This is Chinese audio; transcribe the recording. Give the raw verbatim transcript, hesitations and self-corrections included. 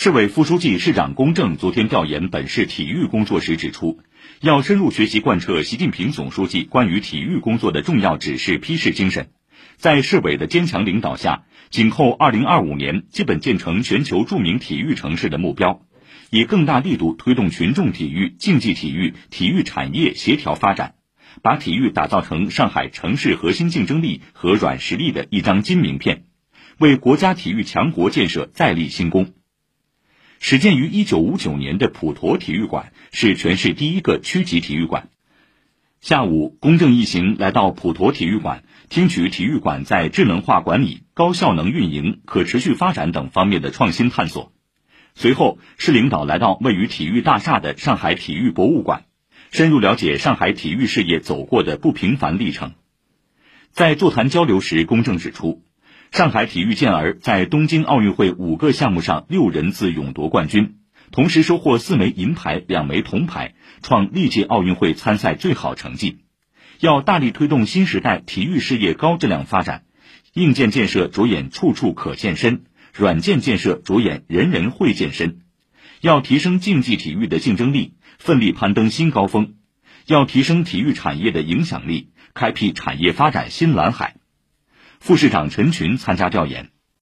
市委副书记、市长龚正昨天调研本市体育工作时指出，要深入学习贯彻习近平总书记关于体育工作的重要指示批示精神，在市委的坚强领导下，紧扣二零二五年基本建成全球著名体育城市的目标，以更大力度推动群众体育、竞技体育、体育产业协调发展，把体育打造成上海城市核心竞争力和软实力的一张金名片，为国家体育强国建设再立新功。始建于一九五九年的普陀体育馆是全市第一个区级体育馆。下午，龚正一行来到普陀体育馆，听取体育馆在智能化管理、高效能运营、可持续发展等方面的创新探索。随后，市领导来到位于体育大厦的上海体育博物馆，深入了解上海体育事业走过的不平凡历程。在座谈交流时，龚正指出，上海体育健儿在东京奥运会五个项目上六人自勇夺冠军，同时收获四枚银牌、两枚铜牌，创历届奥运会参赛最好成绩。要大力推动新时代体育事业高质量发展，硬件建设着眼处处可健身，软件建设着眼人人会健身。要提升竞技体育的竞争力，奋力攀登新高峰；要提升体育产业的影响力，开辟产业发展新蓝海。副市长陈群参加调研。